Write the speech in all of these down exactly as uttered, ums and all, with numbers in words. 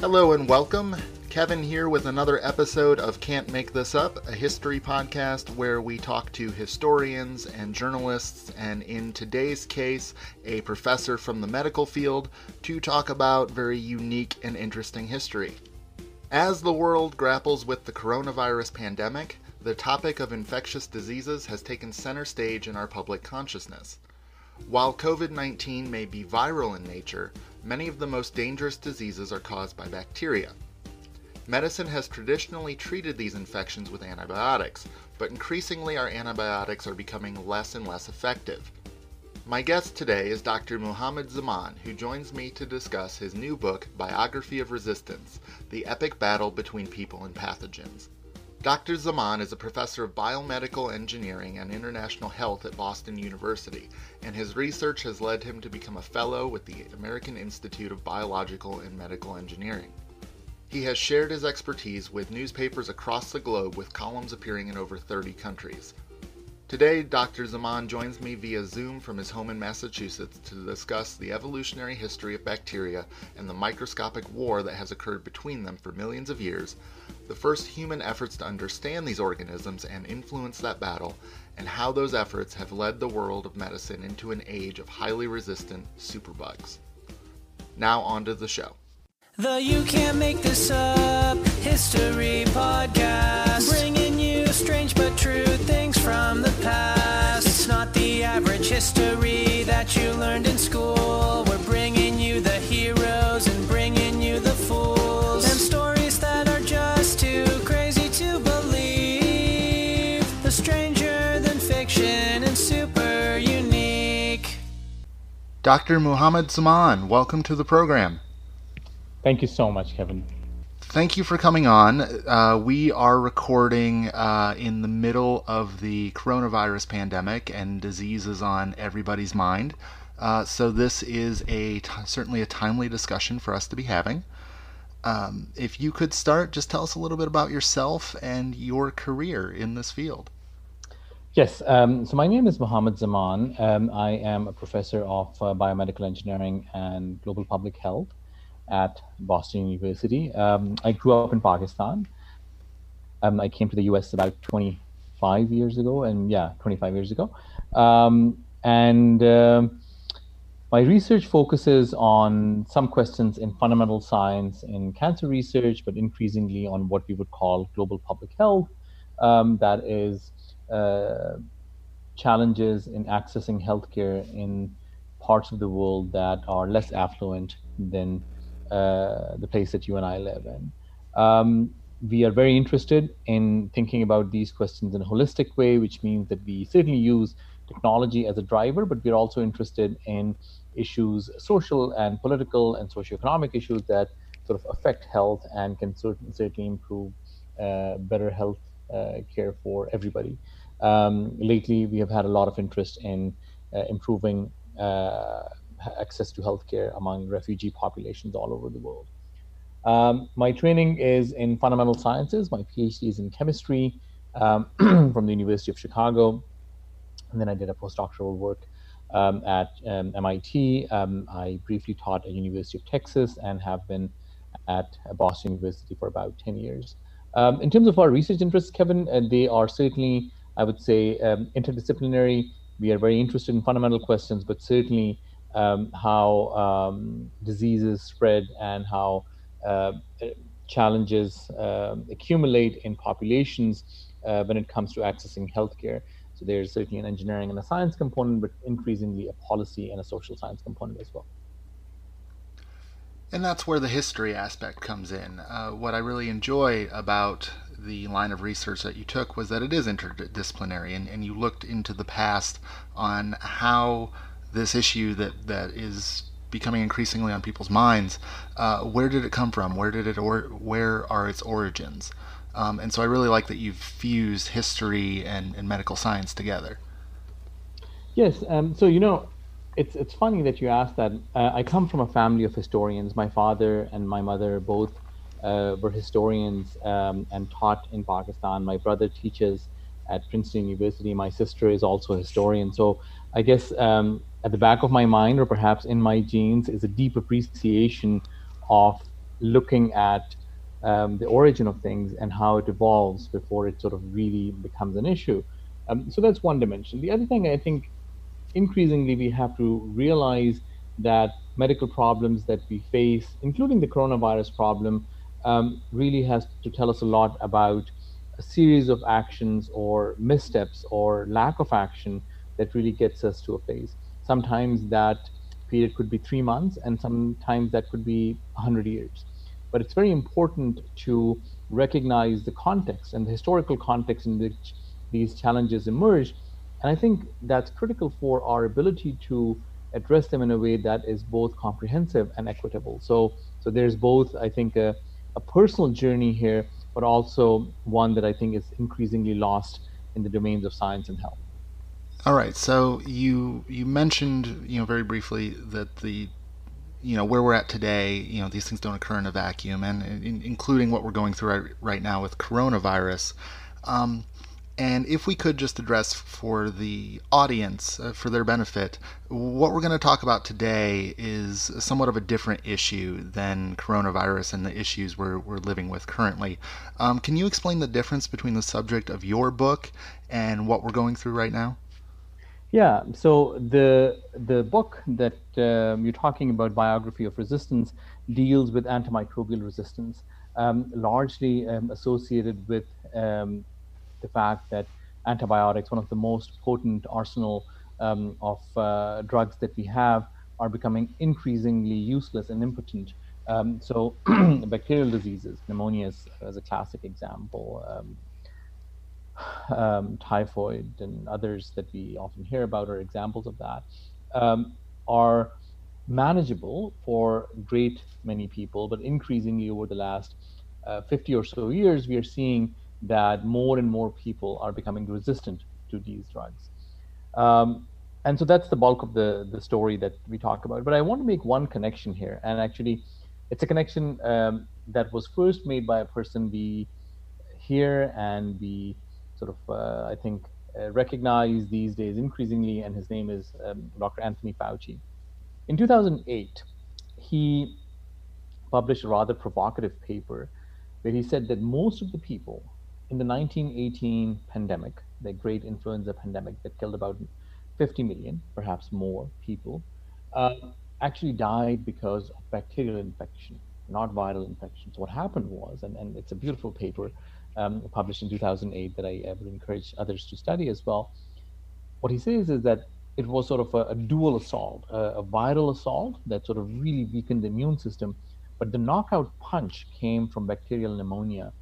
Hello and welcome. Kevin here with another episode of Can't Make This Up, a history podcast where we talk to historians and journalists, and in today's case, a professor from the medical field, to talk about very unique and interesting history. As the world grapples with the coronavirus pandemic, the topic of infectious diseases has taken center stage in our public consciousness. While COVID nineteen may be viral in nature, many of the most dangerous diseases are caused by bacteria. Medicine has traditionally treated these infections with antibiotics, but increasingly our antibiotics are becoming less and less effective. My guest today is Doctor Muhammad Zaman, who joins me to discuss his new book, Biography of Resistance: The Epic Battle Between People and Pathogens. Doctor Zaman is a professor of biomedical engineering and international health at Boston University, and his research has led him to become a fellow with the American Institute of Biological and Medical Engineering. He has shared his expertise with newspapers across the globe, with columns appearing in over thirty countries. Today, Doctor Zaman joins me via Zoom from his home in Massachusetts to discuss the evolutionary history of bacteria and the microscopic war that has occurred between them for millions of years, the first human efforts to understand these organisms and influence that battle, and how those efforts have led the world of medicine into an age of highly resistant superbugs. Now on to the show. The You Can't Make This Up History Podcast, bringing you strange but true things from the past. It's not the average history that you learned in school. We're bringing you the heroes and bringing you the fools, and stories that are just too crazy to believe. They're stranger than fiction and super unique. Doctor Muhammad Zaman, welcome to the program. Thank you so much, Kevin. Thank you for coming on. Uh, we are recording uh, in the middle of the coronavirus pandemic, and disease is on everybody's mind. Uh, so this is a t- certainly a timely discussion for us to be having. Um, if you could start, just tell us a little bit about yourself and your career in this field. Yes. Um, so my name is Muhammad Zaman. Um, I am a professor of uh, biomedical engineering and global public health at Boston University. Um, I grew up in Pakistan. Um, I came to the U S about twenty-five years ago, and yeah, twenty-five years ago. Um, and uh, my research focuses on some questions in fundamental science in cancer research, but increasingly on what we would call global public health. Um, that is uh, challenges in accessing healthcare in parts of the world that are less affluent than Uh, the place that you and I live in. Um, we are very interested in thinking about these questions in a holistic way, which means that we certainly use technology as a driver, but we're also interested in issues, social and political and socioeconomic issues that sort of affect health and can certain, certainly improve uh, better health uh, care for everybody. Um, lately, we have had a lot of interest in uh, improving uh, access to healthcare among refugee populations all over the world. Um, my training is in fundamental sciences. My PhD is in chemistry um, from the University of Chicago. And then I did a postdoctoral work um, at um, M I T. Um, I briefly taught at University of Texas and have been at Boston University for about ten years. Um, in terms of our research interests, Kevin, uh, they are certainly, I would say, um, interdisciplinary. We are very interested in fundamental questions, but certainly Um, how um, diseases spread and how uh, challenges uh, accumulate in populations uh, when it comes to accessing healthcare. So there's certainly an engineering and a science component, but increasingly a policy and a social science component as well. And that's where the history aspect comes in. Uh, what I really enjoy about the line of research that you took was that it is interdisciplinary, and, and you looked into the past on how this issue that, that is becoming increasingly on people's minds, uh, where did it come from? Where did it or where are its origins? Um, and so I really like that you've fused history and, and medical science together. Yes. Um, so, you know, it's it's funny that you asked that. Uh, I come from a family of historians. My father and my mother both uh, were historians um, and taught in Pakistan. My brother teaches at Princeton University. My sister is also a historian. So I guess um, at the back of my mind, or perhaps in my genes, is a deep appreciation of looking at um, the origin of things and how it evolves before it sort of really becomes an issue. Um, so that's one dimension. The other thing, I think increasingly we have to realize that medical problems that we face, including the coronavirus problem, um, really has to tell us a lot about a series of actions or missteps or lack of action that really gets us to a phase. Sometimes that period could be three months and sometimes that could be one hundred years. But it's very important to recognize the context and the historical context in which these challenges emerge. And I think that's critical for our ability to address them in a way that is both comprehensive and equitable. So, so there's both, I think, a, a personal journey here, but also one that I think is increasingly lost in the domains of science and health. All right. So you you mentioned, you know, very briefly that the, you know, where we're at today, you know, these things don't occur in a vacuum, and in, including what we're going through right, right now with coronavirus. Um, And if we could just address for the audience, uh, for their benefit, what we're going to talk about today is somewhat of a different issue than coronavirus and the issues we're, we're living with currently. Um, can you explain the difference between the subject of your book and what we're going through right now? Yeah, so the, the book that um, you're talking about, Biography of Resistance, deals with antimicrobial resistance, um, largely um, associated with um, the fact that antibiotics, one of the most potent arsenal um, of uh, drugs that we have, are becoming increasingly useless and impotent. Um, so bacterial diseases, pneumonia is, is a classic example, um, um, typhoid and others that we often hear about are examples of that, um, are manageable for great many people, but increasingly over the last uh, fifty or so years, we are seeing that more and more people are becoming resistant to these drugs. Um, and so that's the bulk of the, the story that we talk about. But I want to make one connection here. And actually, it's a connection um, that was first made by a person we hear and we sort of, uh, I think, uh, recognize these days increasingly. And his name is um, Doctor Anthony Fauci. In two thousand eight, he published a rather provocative paper where he said that most of the people in the nineteen eighteen pandemic, the great influenza pandemic that killed about fifty million, perhaps more people, uh, actually died because of bacterial infection, not viral infections. What happened was, and, and it's a beautiful paper um, published in two thousand eight that I, I would encourage others to study as well. What he says is that it was sort of a, a dual assault, a, a viral assault that sort of really weakened the immune system, but the knockout punch came from bacterial pneumonia.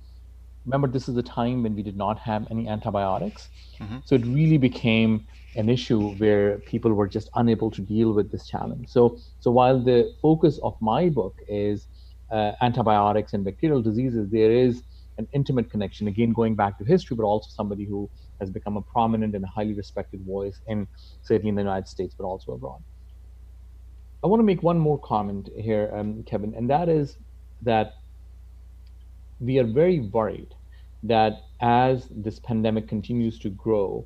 Remember, this is the time when we did not have any antibiotics. Mm-hmm. So it really became an issue where people were just unable to deal with this challenge. So, so while the focus of my book is uh, antibiotics and bacterial diseases, there is an intimate connection, again, going back to history, but also somebody who has become a prominent and highly respected voice, in, certainly in the United States, but also abroad. I want to make one more comment here, um, Kevin, and that is that we are very worried that as this pandemic continues to grow,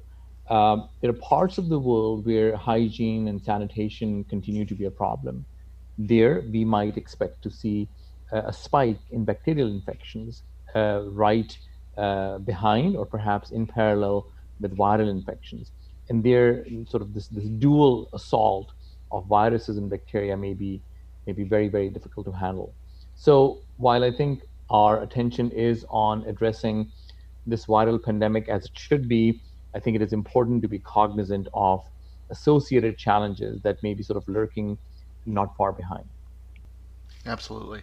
um, there are parts of the world where hygiene and sanitation continue to be a problem. There, we might expect to see uh, a spike in bacterial infections uh, right uh, behind or perhaps in parallel with viral infections. And there, sort of this, this dual assault of viruses and bacteria may be, may be very, very difficult to handle. So while I think our attention is on addressing this viral pandemic as it should be, I think it is important to be cognizant of associated challenges that may be sort of lurking not far behind. Absolutely.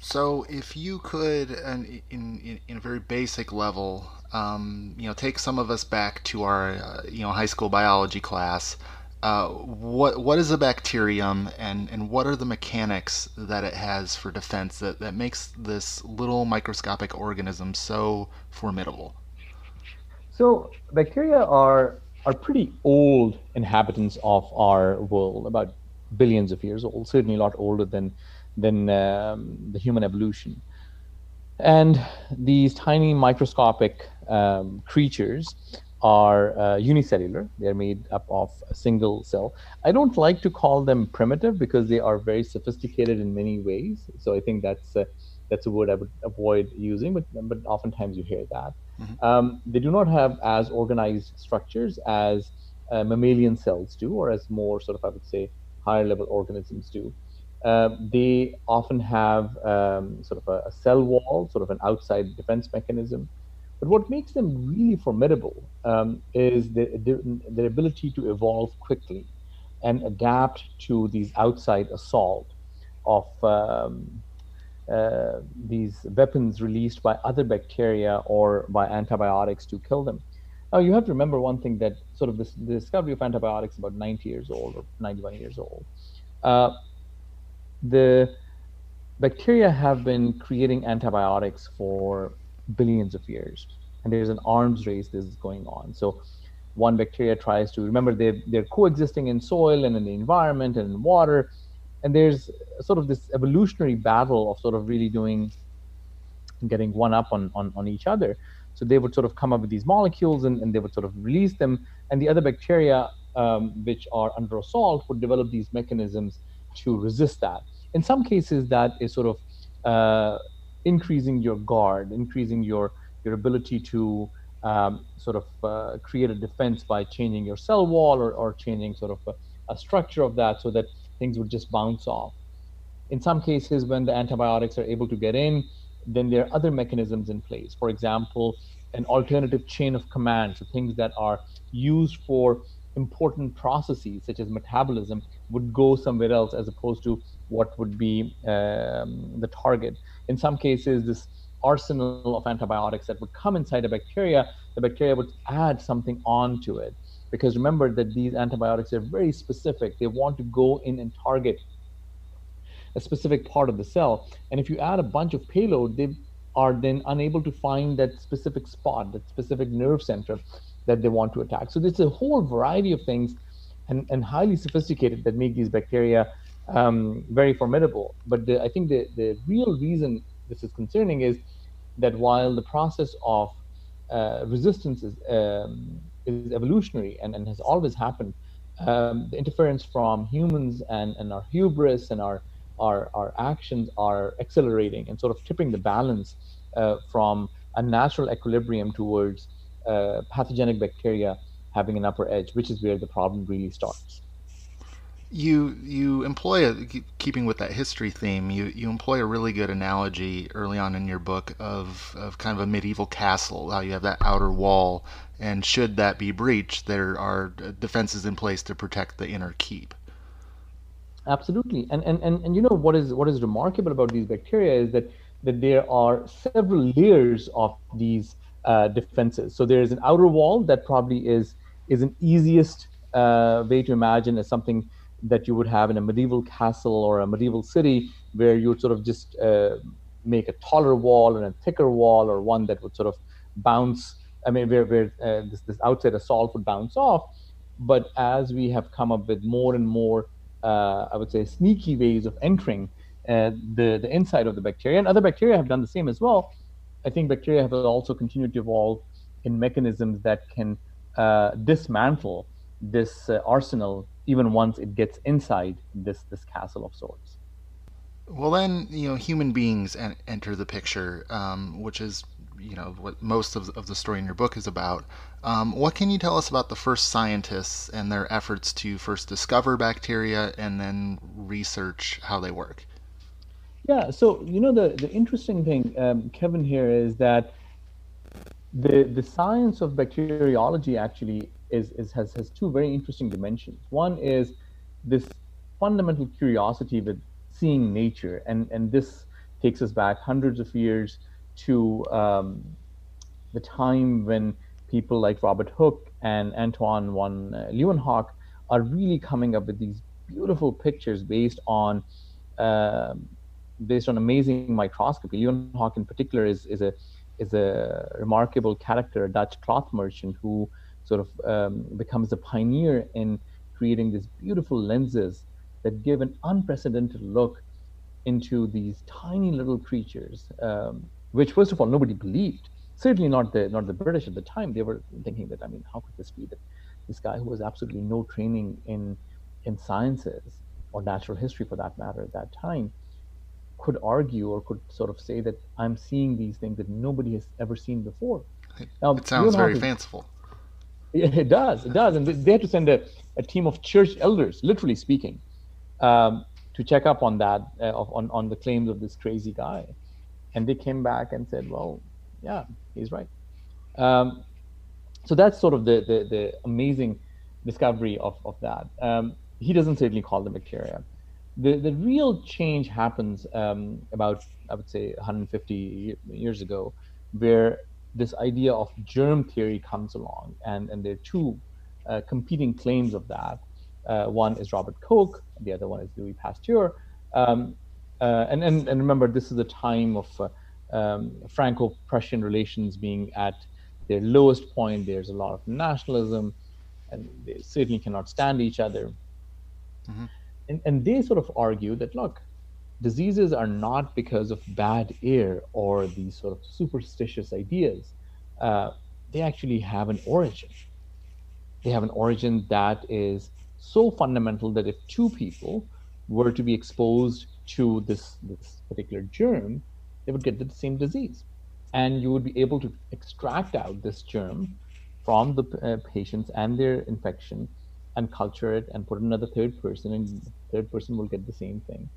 So if you could, in, in, in a very basic level, um, you know, take some of us back to our, uh, you know, high school biology class. Uh, what what is a bacterium, and, and what are the mechanics that it has for defense that, that makes this little microscopic organism so formidable? So bacteria are are pretty old inhabitants of our world, about billions of years old, certainly a lot older than than um, the human evolution. And these tiny microscopic um, creatures are uh, unicellular. They're made up of a single cell. I don't like to call them primitive because they are very sophisticated in many ways. So I think that's uh, that's a word I would avoid using, but, but oftentimes you hear that. Mm-hmm. Um, they do not have as organized structures as uh, mammalian cells do, or as more sort of, I would say, higher level organisms do. Uh, they often have um, sort of a, a cell wall, sort of an outside defense mechanism. But what makes them really formidable um, is the, the, their ability to evolve quickly and adapt to these outside assault of um, uh, these weapons released by other bacteria or by antibiotics to kill them. Now, you have to remember one thing, that sort of this, the discovery of antibiotics is about ninety years old or ninety-one years old. Uh, the bacteria have been creating antibiotics for billions of years, and there's an arms race that is going on. So one bacteria tries to, remember, they're, they're coexisting in soil and in the environment and in water, and there's sort of this evolutionary battle of sort of really doing, getting one up on, on, on each other. So they would sort of come up with these molecules, and, and they would sort of release them, and the other bacteria um, which are under assault would develop these mechanisms to resist that. In some cases, that is sort of uh, increasing your guard, increasing your your ability to um, sort of uh, create a defense by changing your cell wall or, or changing sort of a, a structure of that, so that things would just bounce off. In some cases, when the antibiotics are able to get in, then there are other mechanisms in place. For example, an alternative chain of command, so things that are used for important processes such as metabolism would go somewhere else as opposed to what would be um, the target. In some cases, this arsenal of antibiotics that would come inside a bacteria, the bacteria would add something onto it. Because remember that these antibiotics are very specific. They want to go in and target a specific part of the cell. And if you add a bunch of payload, they are then unable to find that specific spot, that specific nerve center that they want to attack. So there's a whole variety of things and, and highly sophisticated that make these bacteria Um, very formidable. But the, I think the, the real reason this is concerning is that while the process of uh, resistance is, um, is evolutionary and, and has always happened, um, the interference from humans and, and our hubris and our, our, our actions are accelerating and sort of tipping the balance uh, from a natural equilibrium towards uh, pathogenic bacteria having an upper edge, which is where the problem really starts. You you employ, a, keeping with that history theme, you, you employ a really good analogy early on in your book of, of kind of a medieval castle, how you have that outer wall, and should that be breached, there are defenses in place to protect the inner keep. Absolutely. And and, and, and you know, what is what is remarkable about these bacteria is that, that there are several layers of these uh, defenses. So there is an outer wall that probably is, is an easiest uh, way to imagine as something that you would have in a medieval castle or a medieval city, where you would sort of just uh, make a taller wall and a thicker wall, or one that would sort of bounce, I mean, where, where uh, this, this outside assault would bounce off. But as we have come up with more and more, uh, I would say, sneaky ways of entering uh, the, the inside of the bacteria, and other bacteria have done the same as well, I think bacteria have also continued to evolve in mechanisms that can uh, dismantle this uh, arsenal even once it gets inside this, this castle of sorts. Well, then, you know, human beings en- enter the picture, um, which is, you know, what most of, of the story in your book is about. Um, what can you tell us about the first scientists and their efforts to first discover bacteria and then research how they work? Yeah, so, you know, the, the interesting thing, um, Kevin, here is that the, the science of bacteriology actually Is, is has has two very interesting dimensions. One is this fundamental curiosity with seeing nature, and and this takes us back hundreds of years to um, the time when people like Robert Hooke and Antoine van Leeuwenhoek are really coming up with these beautiful pictures based on uh, based on amazing microscopy. Leeuwenhoek in particular is is a is a remarkable character, a Dutch cloth merchant who sort of um, becomes a pioneer in creating these beautiful lenses that give an unprecedented look into these tiny little creatures, um, which first of all, nobody believed. certainly not the not the British at the time. They were thinking that, I mean, how could this be that this guy who has absolutely no training in in sciences or natural history for that matter at that time could argue or could sort of say that I'm seeing these things that nobody has ever seen before. Now, it sounds very to, fanciful. It does, it does. And they had to send a, a team of church elders, literally speaking, um, to check up on that, uh, on, on the claims of this crazy guy. And they came back and said, well, yeah, he's right. Um, so that's sort of the, the, the amazing discovery of, of that. Um, he doesn't certainly call them bacteria. The, the real change happens um, about, I would say, one hundred fifty years ago, where this idea of germ theory comes along, and, and there are two uh, competing claims of that. Uh, one is Robert Koch, the other one is Louis Pasteur. Um, uh, and, and, and remember, this is the time of uh, um, Franco-Prussian relations being at their lowest point. There's a lot of nationalism, and they certainly cannot stand each other. Mm-hmm. And, and they sort of argue that, look, diseases are not because of bad air or these sort of superstitious ideas. Uh, they actually have an origin. They have an origin that is so fundamental that if two people were to be exposed to this, this particular germ, they would get the same disease. And you would be able to extract out this germ from the uh, patients and their infection and culture it and put another third person, and the third person will get the same thing.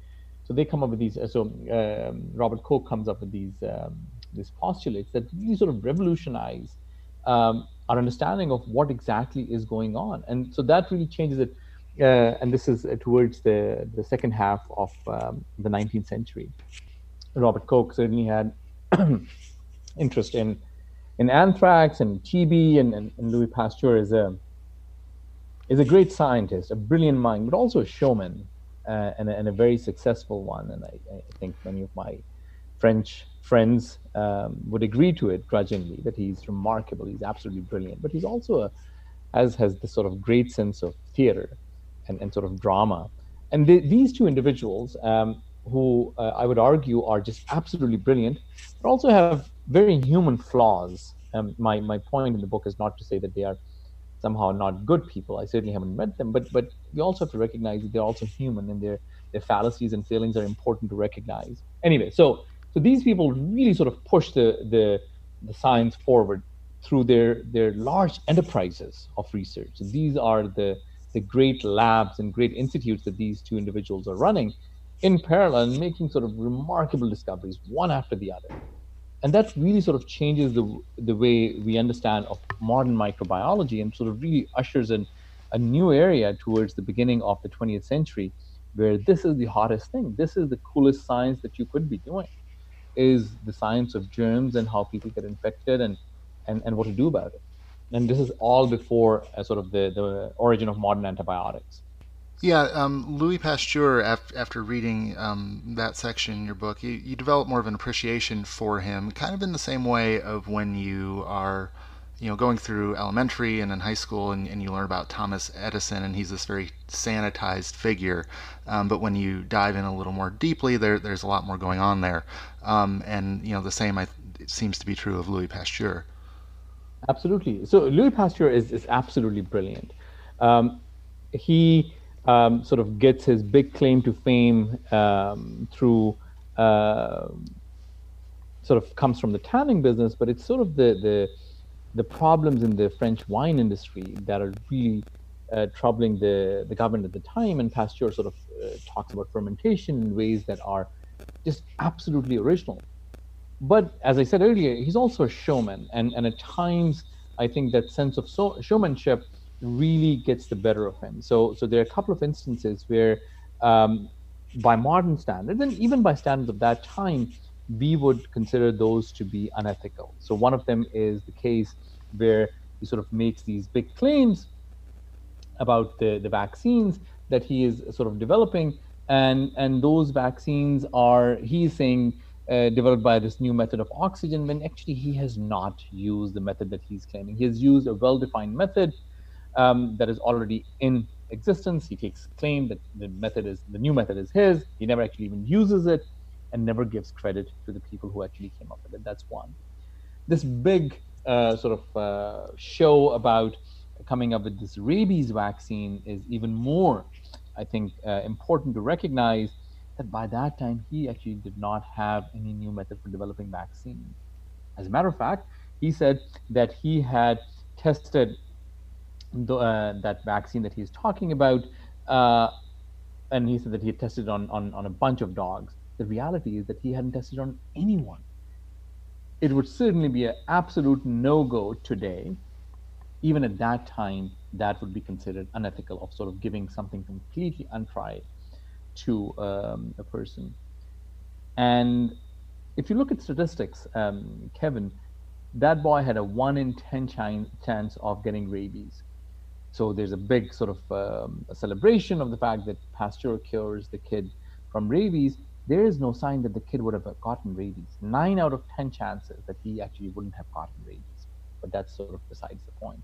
So they come up with these, so um, Robert Koch comes up with these um, these postulates that really sort of revolutionize um, our understanding of what exactly is going on. And so that really changes it. Uh, and this is uh, towards the, the second half of um, the nineteenth century. Robert Koch certainly had interest in, in anthrax and T B, and, and, and Louis Pasteur is a, is a great scientist, a brilliant mind, but also a showman. Uh, and, and a very successful one, and I, I think many of my French friends um, would agree to it grudgingly, that he's remarkable, he's absolutely brilliant, but he's also a, as has this sort of great sense of theater and, and sort of drama. And th these two individuals, um, who uh, I would argue are just absolutely brilliant, but also have very human flaws. Um, my, my point in the book is not to say that they are somehow not good people. I certainly haven't met them, but but we also have to recognize that they're also human, and their their fallacies and failings are important to recognize. Anyway, so so these people really sort of push the the, the science forward through their their large enterprises of research. So these are the the great labs and great institutes that these two individuals are running in parallel, and making sort of remarkable discoveries one after the other. And that really sort of changes the, the way we understand of modern microbiology, and sort of really ushers in a new area towards the beginning of the twentieth century, where this is the hottest thing. This is the coolest science that you could be doing, is the science of germs and how people get infected and, and, and what to do about it. And this is all before uh, sort of the, the origin of modern antibiotics. Yeah, um, Louis Pasteur, after, after reading um, that section in your book, you, you develop more of an appreciation for him, kind of in the same way of when you are, you know, going through elementary and in high school, and, and you learn about Thomas Edison, and he's this very sanitized figure. Um, but when you dive in a little more deeply, there, there's a lot more going on there. Um, and, you know, the same I, it seems to be true of Louis Pasteur. Absolutely. So Louis Pasteur is, is absolutely brilliant. Um, he... Um, sort of gets his big claim to fame um, through, uh, sort of comes from the tanning business, but it's sort of the the, the problems in the French wine industry that are really uh, troubling the, the government at the time, and Pasteur sort of uh, talks about fermentation in ways that are just absolutely original. But as I said earlier, he's also a showman, and, and at times I think that sense of so showmanship really gets the better of him. So so there are a couple of instances where, um, by modern standards, and even by standards of that time, we would consider those to be unethical. So one of them is the case where he sort of makes these big claims about the, the vaccines that he is sort of developing, and, and those vaccines are, he's saying, uh, developed by this new method of oxygen, when actually he has not used the method that he's claiming. He has used a well-defined method Um, that is already in existence. He takes claim that the method is, the new method is his. He never actually even uses it, and never gives credit to the people who actually came up with it. That's one. this big uh, sort of uh, show about coming up with this rabies vaccine is even more, I think, uh, important to recognize that by that time, he actually did not have any new method for developing vaccines. As a matter of fact, he said that he had tested the, uh, that vaccine that he's talking about, uh, and he said that he had tested on, on, on a bunch of dogs. The reality is that he hadn't tested on anyone. It would certainly be an absolute no-go today. Even at that time, that would be considered unethical, of sort of giving something completely untried to um, a person. And if you look at statistics, um, Kevin, that boy had a one in ten chance of getting rabies. So there's a big sort of um, a celebration of the fact that Pasteur cures the kid from rabies. There is no sign that the kid would have gotten rabies. nine out of ten chances that he actually wouldn't have gotten rabies. But that's sort of besides the point.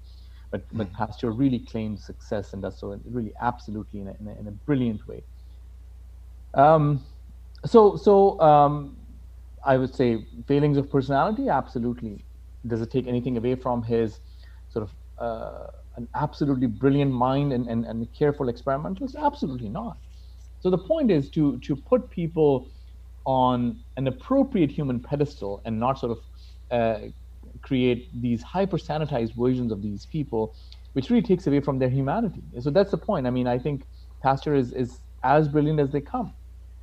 But, but Pasteur really claims success, and does so really absolutely in a, in a, in a brilliant way. Um, so, so um, I would say failings of personality, absolutely. Does it take anything away from his sort of uh, an absolutely brilliant mind and, and, and careful experimentalist? Absolutely not. So the point is to, to put people on an appropriate human pedestal and not sort of uh, create these hyper-sanitized versions of these people, which really takes away from their humanity. So that's the point. I mean, I think Pasteur is, is as brilliant as they come.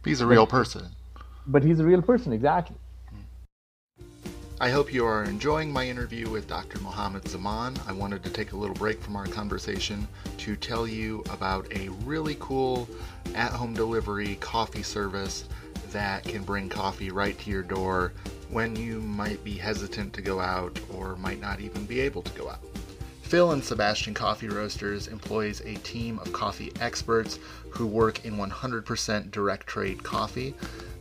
He's a real but, person. But he's a real person, exactly. I hope you are enjoying my interview with Doctor Muhammad Zaman. I wanted to take a little break from our conversation to tell you about a really cool at-home delivery coffee service that can bring coffee right to your door when you might be hesitant to go out or might not even be able to go out. Phil and Sebastian Coffee Roasters employs a team of coffee experts who work in one hundred percent direct trade coffee.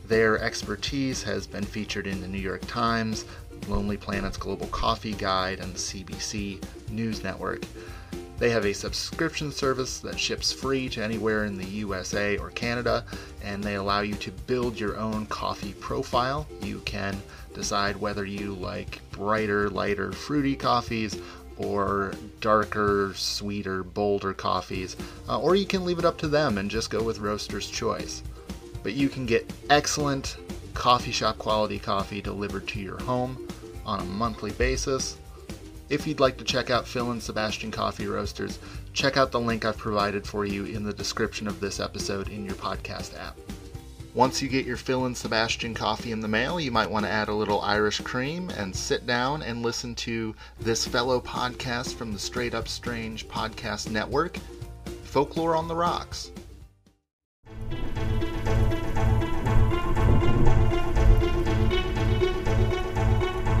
Their expertise has been featured in the New York Times, Lonely Planet's Global Coffee Guide, and the C B C News Network. They have a subscription service that ships free to anywhere in the U S A or Canada, and they allow you to build your own coffee profile. You can decide whether you like brighter, lighter, fruity coffees or darker, sweeter, bolder coffees, uh, or you can leave it up to them and just go with roaster's choice. But you can get excellent coffee shop quality coffee delivered to your home on a monthly basis. If you'd like to check out Phil and Sebastian Coffee Roasters, check out the link I've provided for you in the description of this episode in your podcast app. Once you get your Phil and Sebastian coffee in the mail, you might want to add a little Irish cream and sit down and listen to this fellow podcast from the Straight Up Strange podcast network, Folklore on the Rocks.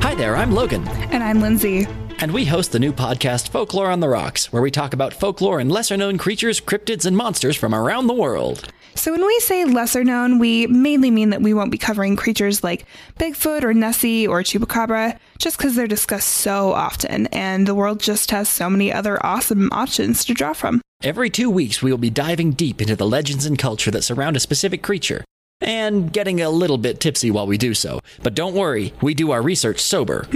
Hi there, I'm Logan. And I'm Lindsay. And we host the new podcast Folklore on the Rocks, where we talk about folklore and lesser-known creatures, cryptids, and monsters from around the world. So when we say lesser known, we mainly mean that we won't be covering creatures like Bigfoot or Nessie or Chupacabra, just because they're discussed so often, and the world just has so many other awesome options to draw from. Every two weeks, we will be diving deep into the legends and culture that surround a specific creature, and getting a little bit tipsy while we do so. But don't worry, we do our research sober.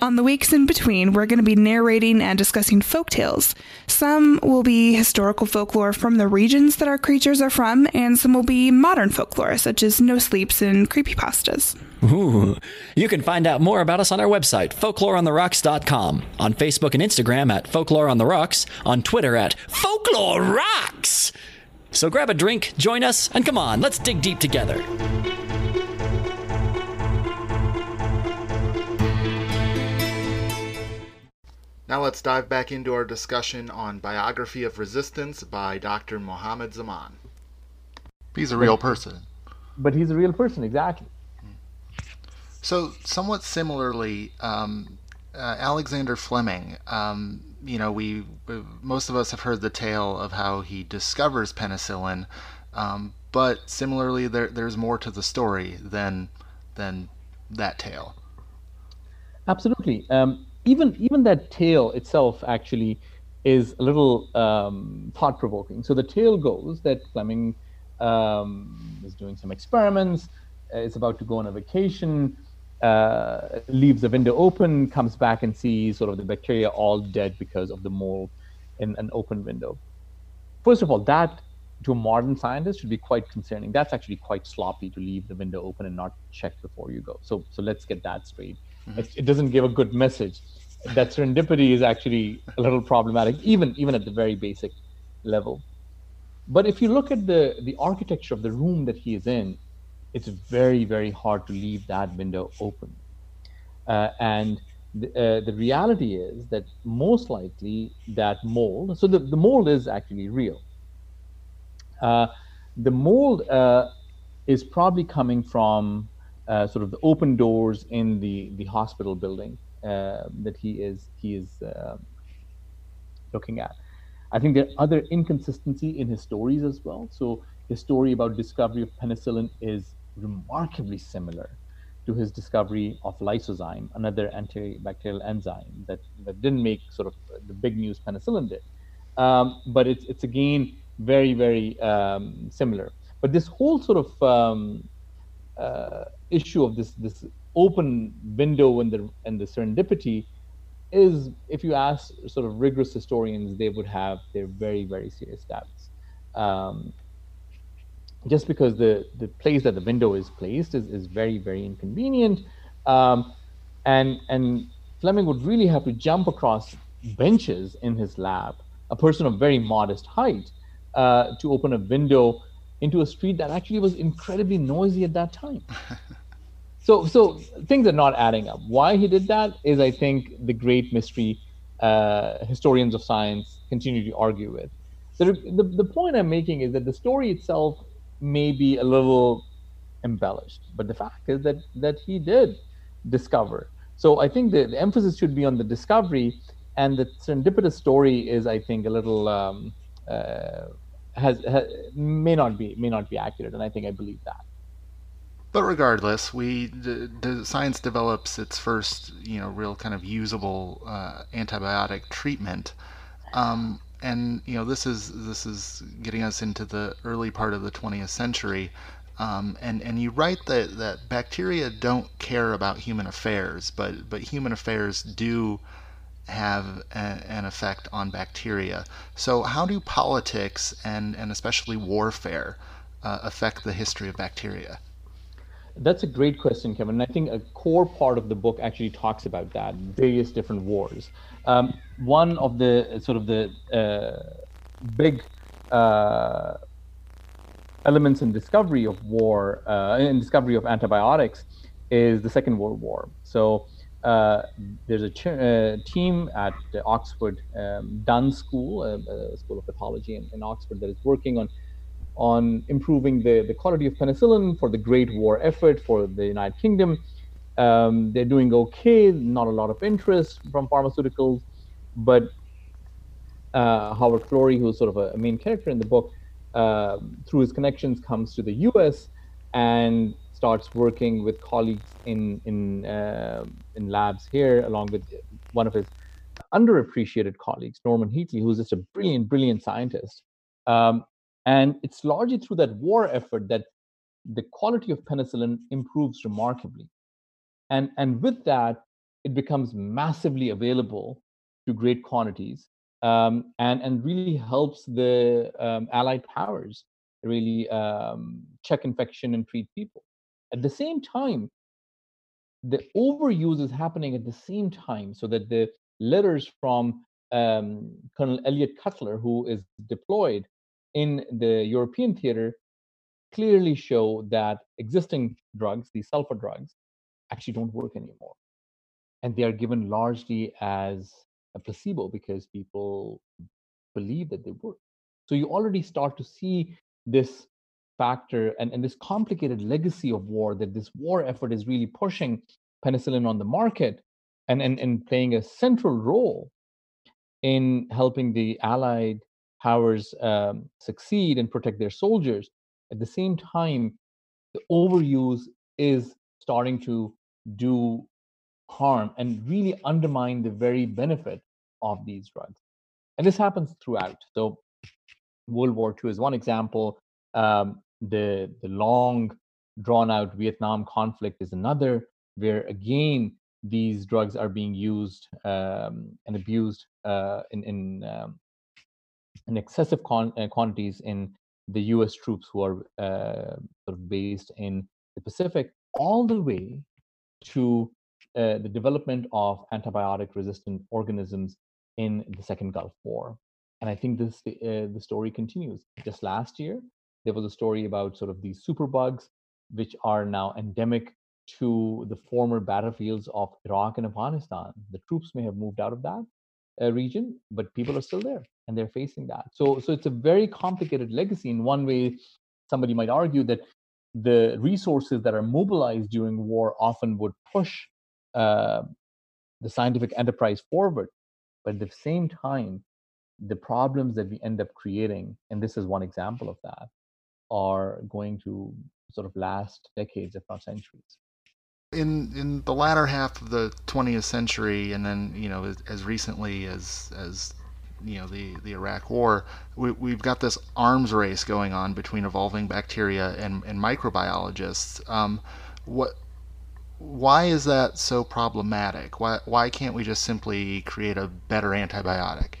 On the weeks in between, we're going to be narrating and discussing folktales. Some will be historical folklore from the regions that our creatures are from, and some will be modern folklore, such as no-sleeps and creepypastas. Ooh. You can find out more about us on our website, folklore on the rocks dot com, on Facebook and Instagram at Folklore on the Rocks, on Twitter at Folklore Rocks! So grab a drink, join us, and come on, let's dig deep together. Now let's dive back into our discussion on Biography of Resistance by Doctor Muhammad Zaman. He's a real person. But he's a real person, exactly. So somewhat similarly, um, uh, Alexander Fleming, um, you know, we most of us have heard the tale of how he discovers penicillin, um, but similarly there, there's more to the story than, than that tale. Absolutely. Um, Even even that tale itself actually is a little um, thought-provoking. So the tale goes that Fleming um, is doing some experiments, uh, is about to go on a vacation, uh, leaves the window open, comes back and sees sort of the bacteria all dead because of the mold in an open window. First of all, that to a modern scientist should be quite concerning. That's actually quite sloppy to leave the window open and not check before you go. So, so let's get that straight. Mm-hmm. It, it doesn't give a good message. That serendipity is actually a little problematic, even, even at the very basic level. But if you look at the, the architecture of the room that he is in, it's very, very hard to leave that window open. Uh, and the, uh, the reality is that most likely that mold, so the, the mold is actually real. Uh, the mold uh, is probably coming from uh, sort of the open doors in the, the hospital building uh, that he is, he is uh, looking at. I think there are other inconsistency in his stories as well. So his story about discovery of penicillin is remarkably similar to his discovery of lysozyme, another antibacterial enzyme that, that didn't make sort of the big news penicillin did. Um, but it's, it's again, very, very um, similar. But this whole sort of um, uh, issue of this, this open window and the, and the serendipity is, if you ask sort of rigorous historians, they would have their very, very serious doubts. Um, just because the, the place that the window is placed is, is very, very inconvenient. Um, and, and Fleming would really have to jump across benches in his lab, a person of very modest height, uh, to open a window into a street that actually was incredibly noisy at that time. So, so things are not adding up. Why he did that is, I think, the great mystery uh, historians of science continue to argue with. So the, the point I'm making is that the story itself may be a little embellished, but the fact is that, that he did discover. So I think the, the emphasis should be on the discovery, and the serendipitous story is, I think, a little, um, uh, has, has, may not be, may not be accurate, and I think I believe that. But regardless, we the, the science develops its first, you know, real kind of usable uh, antibiotic treatment, um, and you know this is this is getting us into the early part of the twentieth century, um, and and you write that that bacteria don't care about human affairs, but but human affairs do have a, an effect on bacteria. So how do politics and and especially warfare uh, affect the history of bacteria? That's a great question, Kevin. And I think a core part of the book actually talks about that, various different wars. Um, one of the sort of the uh, big uh, elements in discovery of war, uh, in discovery of antibiotics, is the Second World War. So uh, there's a ch uh, team at the Oxford um, Dunn School, a, a school of pathology in, in Oxford, that is working on on improving the, the quality of penicillin for the Great War effort for the United Kingdom. Um, they're doing okay, not a lot of interest from pharmaceuticals, but uh, Howard Florey, who's sort of a, a main character in the book, uh, through his connections comes to the U S and starts working with colleagues in, in, uh, in labs here, along with one of his underappreciated colleagues, Norman Heatley, who's just a brilliant, brilliant scientist. Um, And it's largely through that war effort that the quality of penicillin improves remarkably. And, and with that, it becomes massively available to great quantities um, and, and really helps the um, Allied powers really um, check infection and treat people. At the same time, the overuse is happening at the same time, so that the letters from um, Colonel Elliot Cutler, who is deployed in the European theater, clearly show that existing drugs, these sulfur drugs, actually don't work anymore. And they are given largely as a placebo because people believe that they work. So you already start to see this factor and, and this complicated legacy of war, that this war effort is really pushing penicillin on the market and, and, and playing a central role in helping the Allied powers um, succeed and protect their soldiers. At the same time, the overuse is starting to do harm and really undermine the very benefit of these drugs. And this happens throughout. So World War Two is one example. Um, the, the long, drawn-out Vietnam conflict is another. where again these drugs are being used um, and abused uh, in in, um, in excessive con- uh, quantities in the U S troops who are uh, sort of based in the Pacific, all the way to uh, the development of antibiotic-resistant organisms in the Second Gulf War. And I think this uh, the story continues. Just last year, there was a story about sort of these superbugs, which are now endemic to the former battlefields of Iraq and Afghanistan. The troops may have moved out of that uh, region, but people are still there, and they're facing that. So, so it's a very complicated legacy. In one way, somebody might argue that the resources that are mobilized during war often would push uh, the scientific enterprise forward. But at the same time, the problems that we end up creating, and this is one example of that, are going to sort of last decades, if not centuries. In in the latter half of the twentieth century, and then, you know, as, as recently as as you know the, the Iraq War, we, we've got this arms race going on between evolving bacteria and, and microbiologists. Um, what? Why is that so problematic? Why why can't we just simply create a better antibiotic?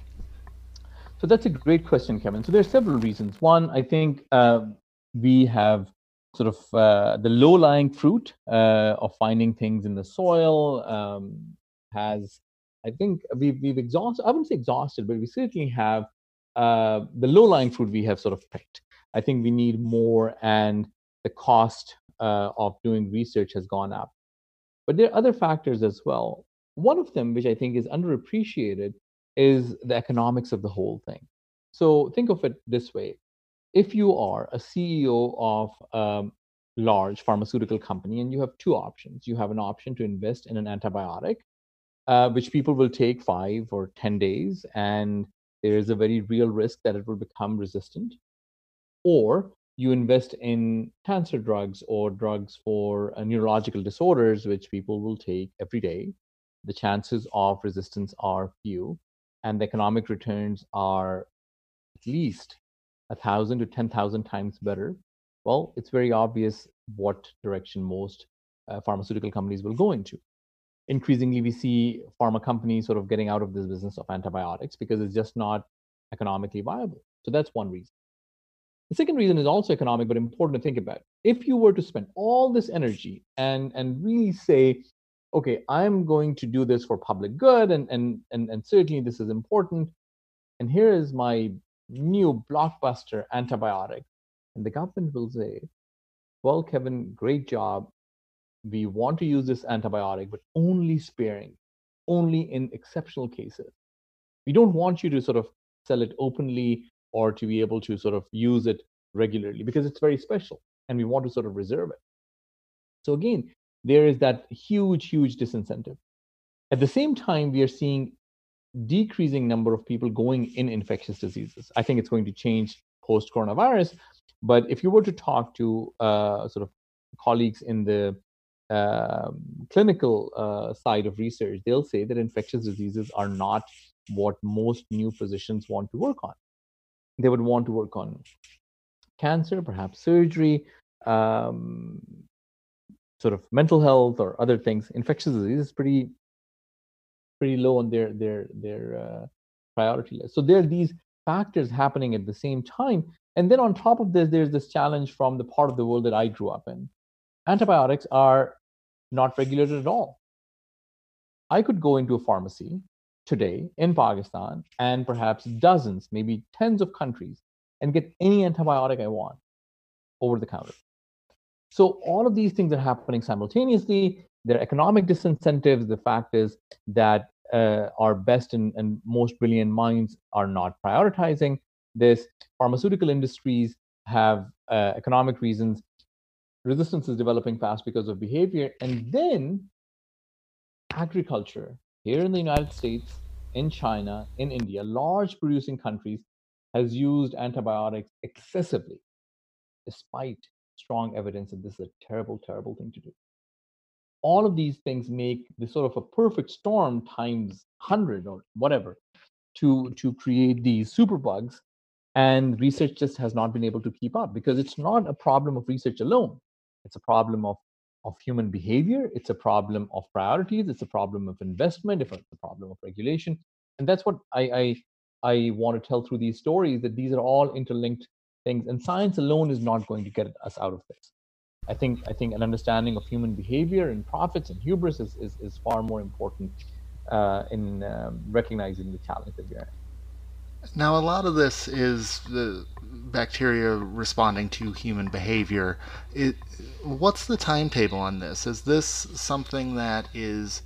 So that's a great question, Kevin. So there are several reasons. One, I think uh, we have sort of uh, the low-lying fruit uh, of finding things in the soil um, has, I think we've, we've exhausted, I wouldn't say exhausted, but we certainly have uh, the low-lying fruit we have sort of picked. I think we need more, and the cost uh, of doing research has gone up. But there are other factors as well. One of them, which I think is underappreciated, is the economics of the whole thing. So think of it this way. If you are a C E O of a large pharmaceutical company, and you have two options, you have an option to invest in an antibiotic, uh, which people will take five or ten days, and there is a very real risk that it will become resistant, or you invest in cancer drugs or drugs for uh, neurological disorders, which people will take every day. The chances of resistance are few, and the economic returns are at least a thousand to ten thousand times better. Well, it's very obvious what direction most uh, pharmaceutical companies will go into. Increasingly, we see pharma companies sort of getting out of this business of antibiotics because it's just not economically viable. So that's one reason. The second reason is also economic, but important to think about. If you were to spend all this energy and and really say, okay, I'm going to do this for public good, and and and, and certainly this is important, and here is my new blockbuster antibiotic, and the government will say, well, Kevin, great job, we want to use this antibiotic, but only sparing, only in exceptional cases. We don't want you to sort of sell it openly or to be able to sort of use it regularly because it's very special, and we want to sort of reserve it. So again, there is that huge huge disincentive. At the same time, we are seeing decreasing number of people going in infectious diseases. I think it's going to change post-coronavirus, but if you were to talk to uh, sort of colleagues in the uh, clinical uh, side of research, they'll say that infectious diseases are not what most new physicians want to work on. They would want to work on cancer, perhaps surgery, um, sort of mental health or other things. Infectious disease is pretty pretty low on their their their uh, priority list. So there are these factors happening at the same time, and then on top of this, there's this challenge from the part of the world that I grew up in. Antibiotics are not regulated at all. I could go into a pharmacy today in Pakistan and perhaps dozens, maybe tens of countries, and get any antibiotic I want over the counter. So all of these things are happening simultaneously. There are economic disincentives. The fact is that uh, our best and, and most brilliant minds are not prioritizing this. Pharmaceutical industries have uh, economic reasons. Resistance is developing fast because of behavior. And then agriculture here in the United States, in China, in India, large producing countries, has used antibiotics excessively, despite strong evidence that this is a terrible, terrible thing to do. All of these things make this sort of a perfect storm times one hundred or whatever to, to create these superbugs, and research just has not been able to keep up because it's not a problem of research alone. It's a problem of of human behavior. It's a problem of priorities. It's a problem of investment. It's a problem of regulation. And that's what I, I, I want to tell through these stories, that these are all interlinked things. And science alone is not going to get us out of this. I think I think an understanding of human behavior and profits and hubris is, is, is far more important uh, in um, recognizing the challenge that we're in. Now, a lot of this is the bacteria responding to human behavior. It, what's the timetable on this? Is this something that is,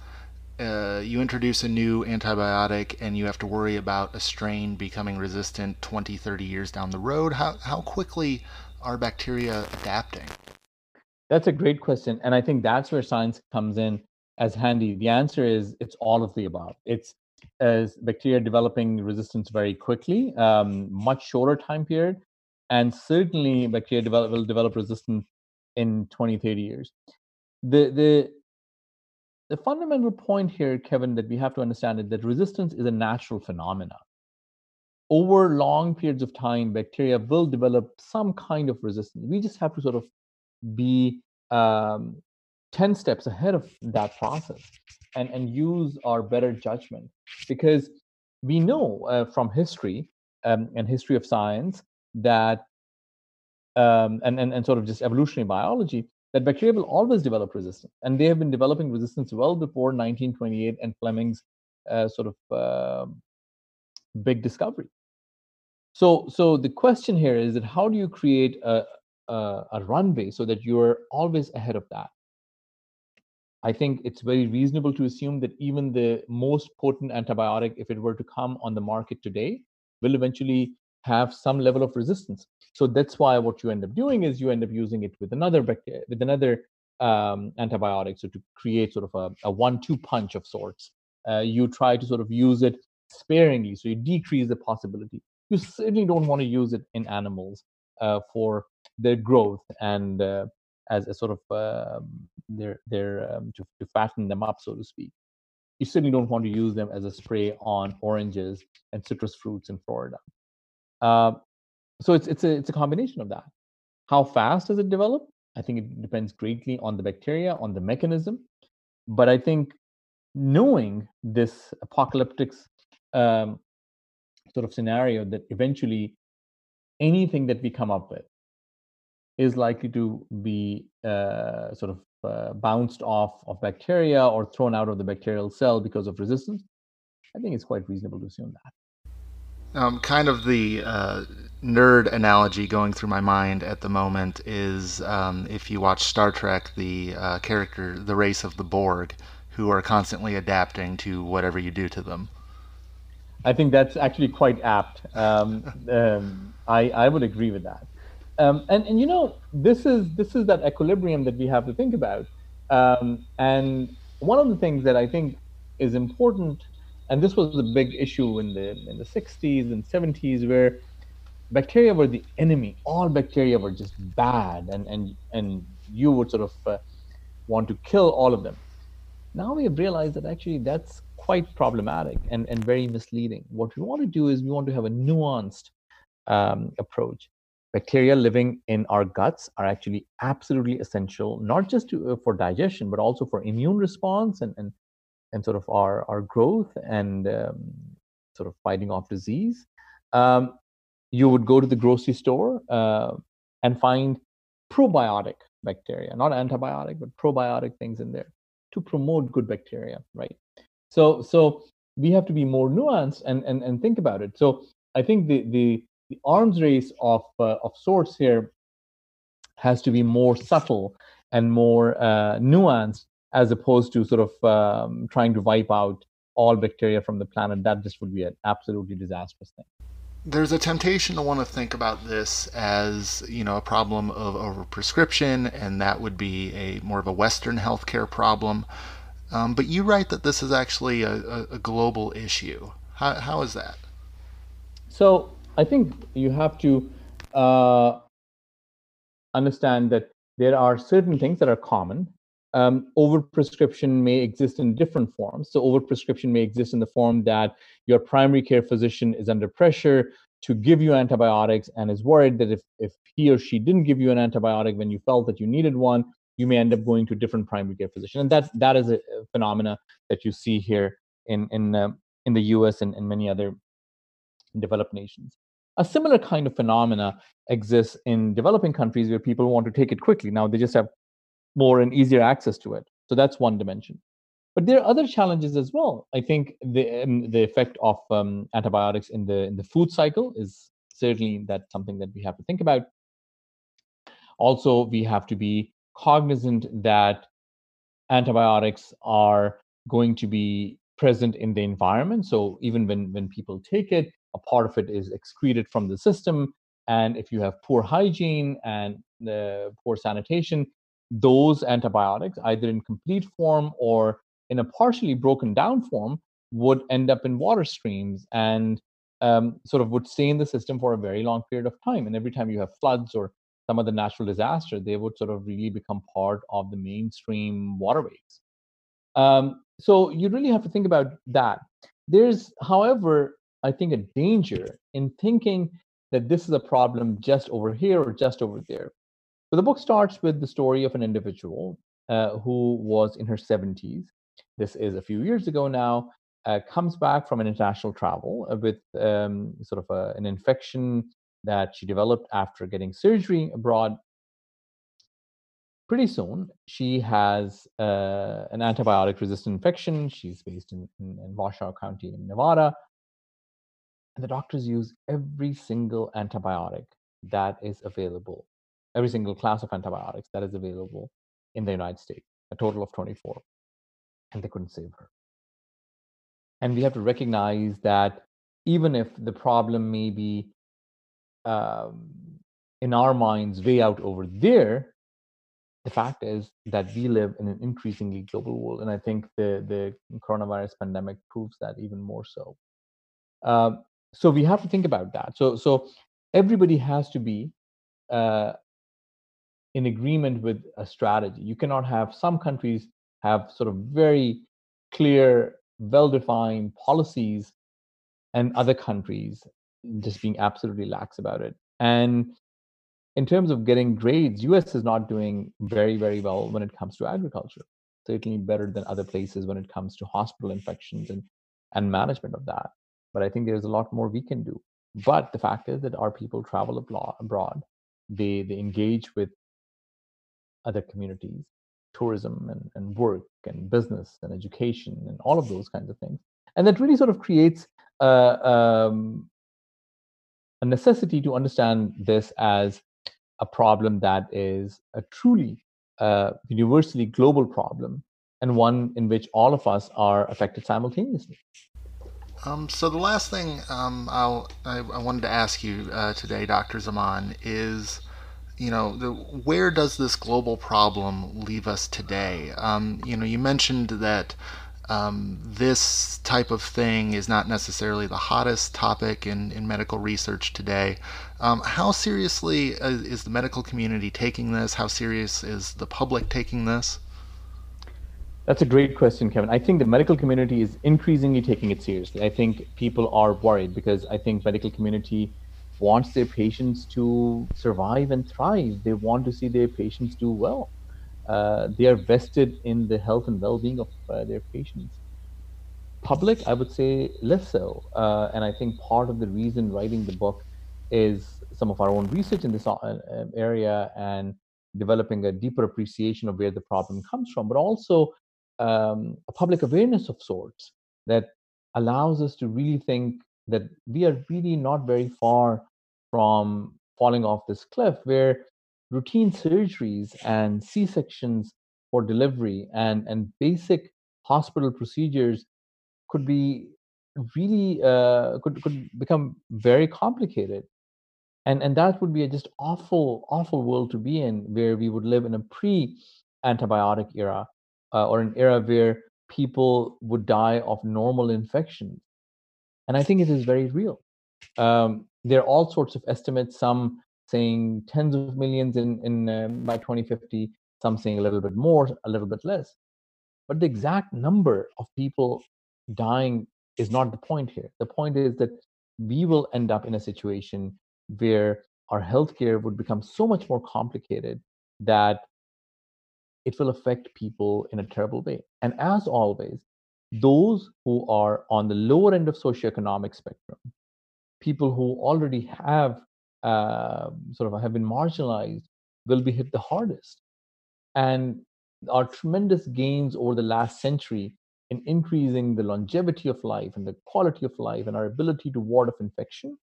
uh, you introduce a new antibiotic and you have to worry about a strain becoming resistant twenty, thirty years down the road? How, how quickly are bacteria adapting? That's a great question. And I think that's where science comes in as handy. The answer is it's all of the above. It's as bacteria developing resistance very quickly, um, much shorter time period, and certainly bacteria develop, will develop resistance in twenty, thirty years. The, the, the fundamental point here, Kevin, that we have to understand is that resistance is a natural phenomenon. Over long periods of time, bacteria will develop some kind of resistance. We just have to sort of be um, ten steps ahead of that process and, and use our better judgment. Because we know uh, from history um, and history of science that, um, and, and, and sort of just evolutionary biology, that bacteria will always develop resistance. And they have been developing resistance well before nineteen twenty-eight and Fleming's uh, sort of uh, big discovery. So, so the question here is that how do you create a Uh, a runway so that you're always ahead of that? I think it's very reasonable to assume that even the most potent antibiotic, if it were to come on the market today, will eventually have some level of resistance. So that's why what you end up doing is you end up using it with another bacteria, with another um, antibiotic. So to create sort of a, a one two punch of sorts, uh, you try to sort of use it sparingly. So you decrease the possibility. You certainly don't want to use it in animals uh, for their growth and uh, as a sort of uh, their their um, to, to fatten them up, so to speak. You certainly don't want to use them as a spray on oranges and citrus fruits in Florida. Uh, so it's it's a it's a combination of that. How fast does it develop? I think it depends greatly on the bacteria, on the mechanism. But I think knowing this apocalyptic um, sort of scenario that eventually anything that we come up with is likely to be uh, sort of uh, bounced off of bacteria or thrown out of the bacterial cell because of resistance, I think it's quite reasonable to assume that. Um, kind of the uh, nerd analogy going through my mind at the moment is um, if you watch Star Trek, the uh, character, the race of the Borg, who are constantly adapting to whatever you do to them. I think that's actually quite apt. Um, um, I, I would agree with that. Um, and, and, you know, this is this is that equilibrium that we have to think about. Um, and one of the things that I think is important, and this was a big issue in the in the sixties and seventies, where bacteria were the enemy. All bacteria were just bad, and, and, and you would sort of uh, want to kill all of them. Now we have realized that actually that's quite problematic and, and very misleading. What we want to do is we want to have a nuanced um, approach. Bacteria living in our guts are actually absolutely essential, not just to, uh, for digestion, but also for immune response and and, and sort of our, our growth and um, sort of fighting off disease. Um, you would go to the grocery store uh, and find probiotic bacteria, not antibiotic, but probiotic things in there to promote good bacteria, right? So so we have to be more nuanced and and, and think about it. So I think the the The arms race of uh, of sorts here has to be more subtle and more uh, nuanced, as opposed to sort of um, trying to wipe out all bacteria from the planet. That just would be an absolutely disastrous thing. There's a temptation to want to think about this as, you know, a problem of overprescription, and that would be a more of a Western healthcare problem. Um, but you write that this is actually a, a, a global issue. How, how is that? So I think you have to uh, understand that there are certain things that are common. Um, overprescription may exist in different forms. So overprescription may exist in the form that your primary care physician is under pressure to give you antibiotics and is worried that if, if he or she didn't give you an antibiotic when you felt that you needed one, you may end up going to a different primary care physician. And that, that is a phenomena that you see here in, in, uh, in the U S and, and many other developed nations. A similar kind of phenomena exists in developing countries where people want to take it quickly. Now they just have more and easier access to it. So that's one dimension. But there are other challenges as well. I think the, um, the effect of um, antibiotics in the, in the food cycle is certainly that's something that we have to think about. Also, we have to be cognizant that antibiotics are going to be present in the environment. So even when, when people take it, a part of it is excreted from the system. And if you have poor hygiene and uh, poor sanitation, those antibiotics, either in complete form or in a partially broken down form, would end up in water streams and um, sort of would stay in the system for a very long period of time. And every time you have floods or some other natural disaster, they would sort of really become part of the mainstream waterways. Um, so you really have to think about that. There's, however, I think a danger in thinking that this is a problem just over here or just over there. So the book starts with the story of an individual uh, who was in her seventies. This is a few years ago now, uh, comes back from an international travel with um, sort of a, an infection that she developed after getting surgery abroad. Pretty soon, she has uh, an antibiotic-resistant infection. She's based in, in, in Washoe County in Nevada. And the doctors use every single antibiotic that is available, every single class of antibiotics that is available in the United States, a total of twenty-four. And they couldn't save her. And we have to recognize that even if the problem may be Um, in our minds, way out over there, the fact is that we live in an increasingly global world. And I think the, the coronavirus pandemic proves that even more so. Um, so we have to think about that. So, so everybody has to be uh, in agreement with a strategy. You cannot have some countries have sort of very clear, well-defined policies and other countries just being absolutely lax about it. And in terms of getting grades, U S is not doing very, very well when it comes to agriculture, certainly better than other places when it comes to hospital infections and, and management of that. But I think there's a lot more we can do. But the fact is that our people travel abroad. They, they engage with other communities, tourism and, and work and business and education and all of those kinds of things. And that really sort of creates uh, um, a necessity to understand this as a problem that is a truly uh, universally global problem, and one in which all of us are affected simultaneously. Um, so the last thing um, I'll, I, I wanted to ask you uh, today, Doctor Zaman, is, you know, the, where does this global problem leave us today? Um, you know, you mentioned that Um, this type of thing is not necessarily the hottest topic in, in medical research today. Um, how seriously is, is the medical community taking this? How serious is the public taking this? That's a great question, Kevin. I think the medical community is increasingly taking it seriously. I think people are worried because I think medical community wants their patients to survive and thrive. They want to see their patients do well. Uh, they are vested in the health and well-being of uh, their patients. Public, I would say less so. Uh, and I think part of the reason writing the book is some of our own research in this area and developing a deeper appreciation of where the problem comes from, but also um, a public awareness of sorts that allows us to really think that we are really not very far from falling off this cliff where routine surgeries and C-sections for delivery and, and basic hospital procedures could be really, uh, could, could become very complicated. And, and that would be a just awful, awful world to be in, where we would live in a pre-antibiotic era uh, or an era where people would die of normal infections. And I think it is very real. Um, there are all sorts of estimates, some saying tens of millions in, in um, by twenty fifty, some saying a little bit more, a little bit less. But the exact number of people dying is not the point here. The point is that we will end up in a situation where our healthcare would become so much more complicated that it will affect people in a terrible way. And as always, those who are on the lower end of socioeconomic spectrum, people who already have uh, sort of have been marginalized, will be hit the hardest. And our tremendous gains over the last century in increasing the longevity of life and the quality of life and our ability to ward off infection,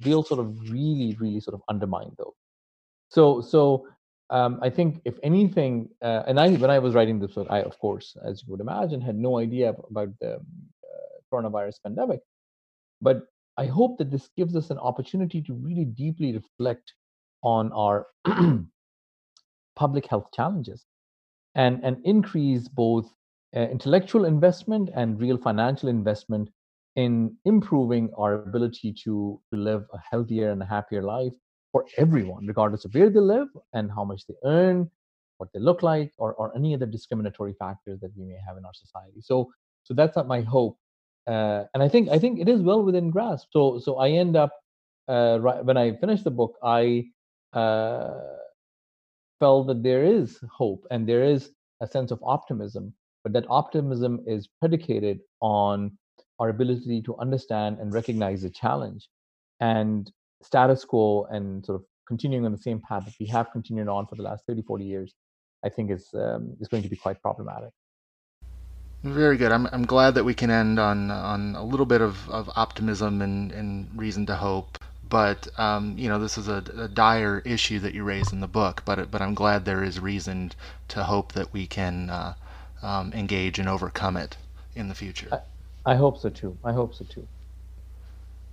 they'll sort of really, really sort of undermine those. So, so um, I think if anything, uh, and I, when I was writing this book, I, of course, as you would imagine, had no idea about the uh, coronavirus pandemic. But I hope that this gives us an opportunity to really deeply reflect on our public health challenges and, and increase both Uh, intellectual investment and real financial investment in improving our ability to, to live a healthier and a happier life for everyone, regardless of where they live and how much they earn, what they look like, or, or any other discriminatory factors that we may have in our society. So, so that's not my hope, uh, and I think I think it is well within grasp. So, so I end up uh, right, when I finish the book, I uh, felt that there is hope and there is a sense of optimism. But that optimism is predicated on our ability to understand and recognize the challenge, and status quo and sort of continuing on the same path that we have continued on for the last thirty, forty years, I think is um, is going to be quite problematic. Very good. I'm I'm glad that we can end on on a little bit of, of optimism and, and reason to hope. But um, you know, this is a, a dire issue that you raise in the book. But but I'm glad there is reason to hope that we can. Uh, Um, engage and overcome it in the future. I, I hope so too. I hope so too.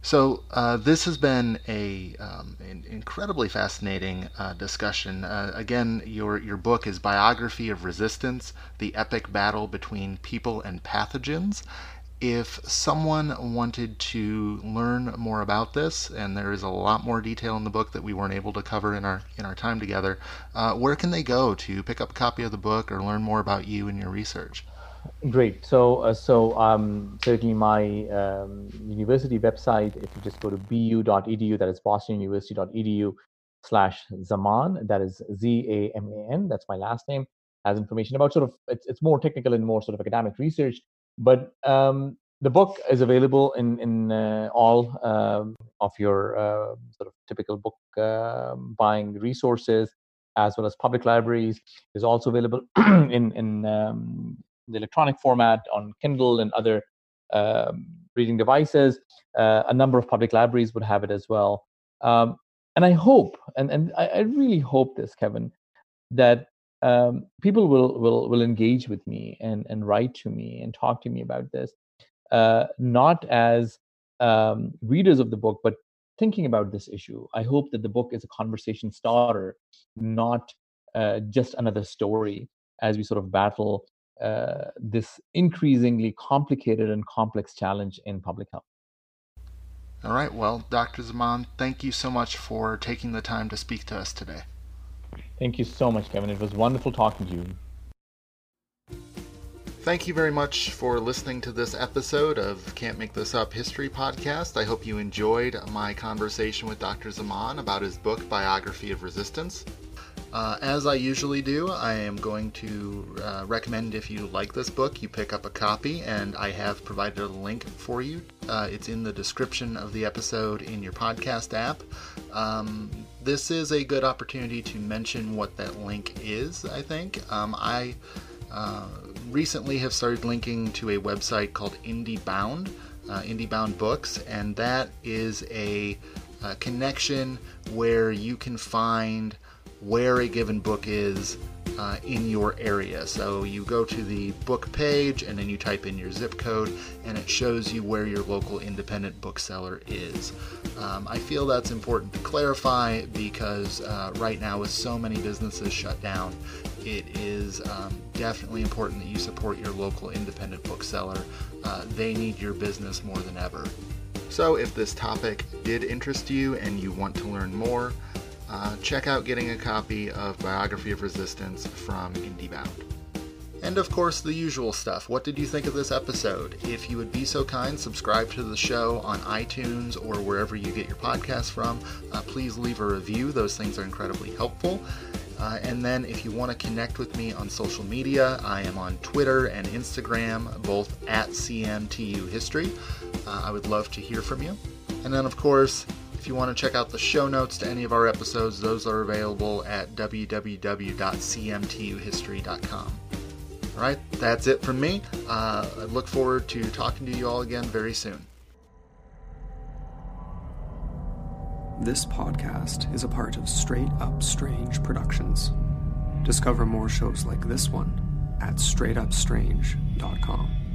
So uh, this has been a um, an incredibly fascinating uh, discussion. Uh, again, your your book is Biography of Resistance: The Epic Battle Between People and Pathogens. If someone wanted to learn more about this, and there is a lot more detail in the book that we weren't able to cover in our in our time together, uh, where can they go to pick up a copy of the book or learn more about you and your research? Great. So, uh, so um, certainly my um, university website. If you just go to b u dot e d u, that is boston university dot e d u slash zaman. That is Z A M A N. That's my last name. Has information about sort of it's, it's more technical and more sort of academic research. But um, the book is available in in uh, all um, of your uh, sort of typical book uh, buying resources, as well as public libraries. It's also available in in um, the electronic format on Kindle and other um, reading devices. Uh, a number of public libraries would have it as well. Um, and I hope, and and I, I really hope this, Kevin, that. Um, people will, will will engage with me and, and write to me and talk to me about this, uh, not as um, readers of the book, but thinking about this issue. I hope that the book is a conversation starter, not uh, just another story as we sort of battle uh, this increasingly complicated and complex challenge in public health. All right. Well, Doctor Zaman, thank you so much for taking the time to speak to us today. Thank you so much, Kevin. It was wonderful talking to you. Thank you very much for listening to this episode of Can't Make This Up History Podcast. I hope you enjoyed my conversation with Doctor Zaman about his book, Biography of Resistance. Uh, as I usually do, I am going to uh, recommend if you like this book, you pick up a copy, and I have provided a link for you. Uh, it's in the description of the episode in your podcast app. Um, this is a good opportunity to mention what that link is, I think. Um, I uh, recently have started linking to a website called IndieBound, uh, IndieBound Books, and that is a, a connection where you can find where a given book is uh, in your area. So you go to the book page and then you type in your zip code and it shows you where your local independent bookseller is. Um, I feel that's important to clarify because uh, right now with so many businesses shut down, it is um, definitely important that you support your local independent bookseller. Uh, they need your business more than ever. So if this topic did interest you and you want to learn more, Uh, check out getting a copy of Biography of Resistance from IndieBound. And of course, the usual stuff. What did you think of this episode? If you would be so kind, subscribe to the show on iTunes or wherever you get your podcasts from. Uh, please leave a review. Those things are incredibly helpful. Uh, and then if you want to connect with me on social media, I am on Twitter and Instagram, both at C M T U History. Uh, I would love to hear from you. And then, of course, if you want to check out the show notes to any of our episodes, those are available at w w w dot c m t u history dot com. All right, that's it from me. Uh, I look forward to talking to you all again very soon. This podcast is a part of Straight Up Strange Productions. Discover more shows like this one at straight up strange dot com.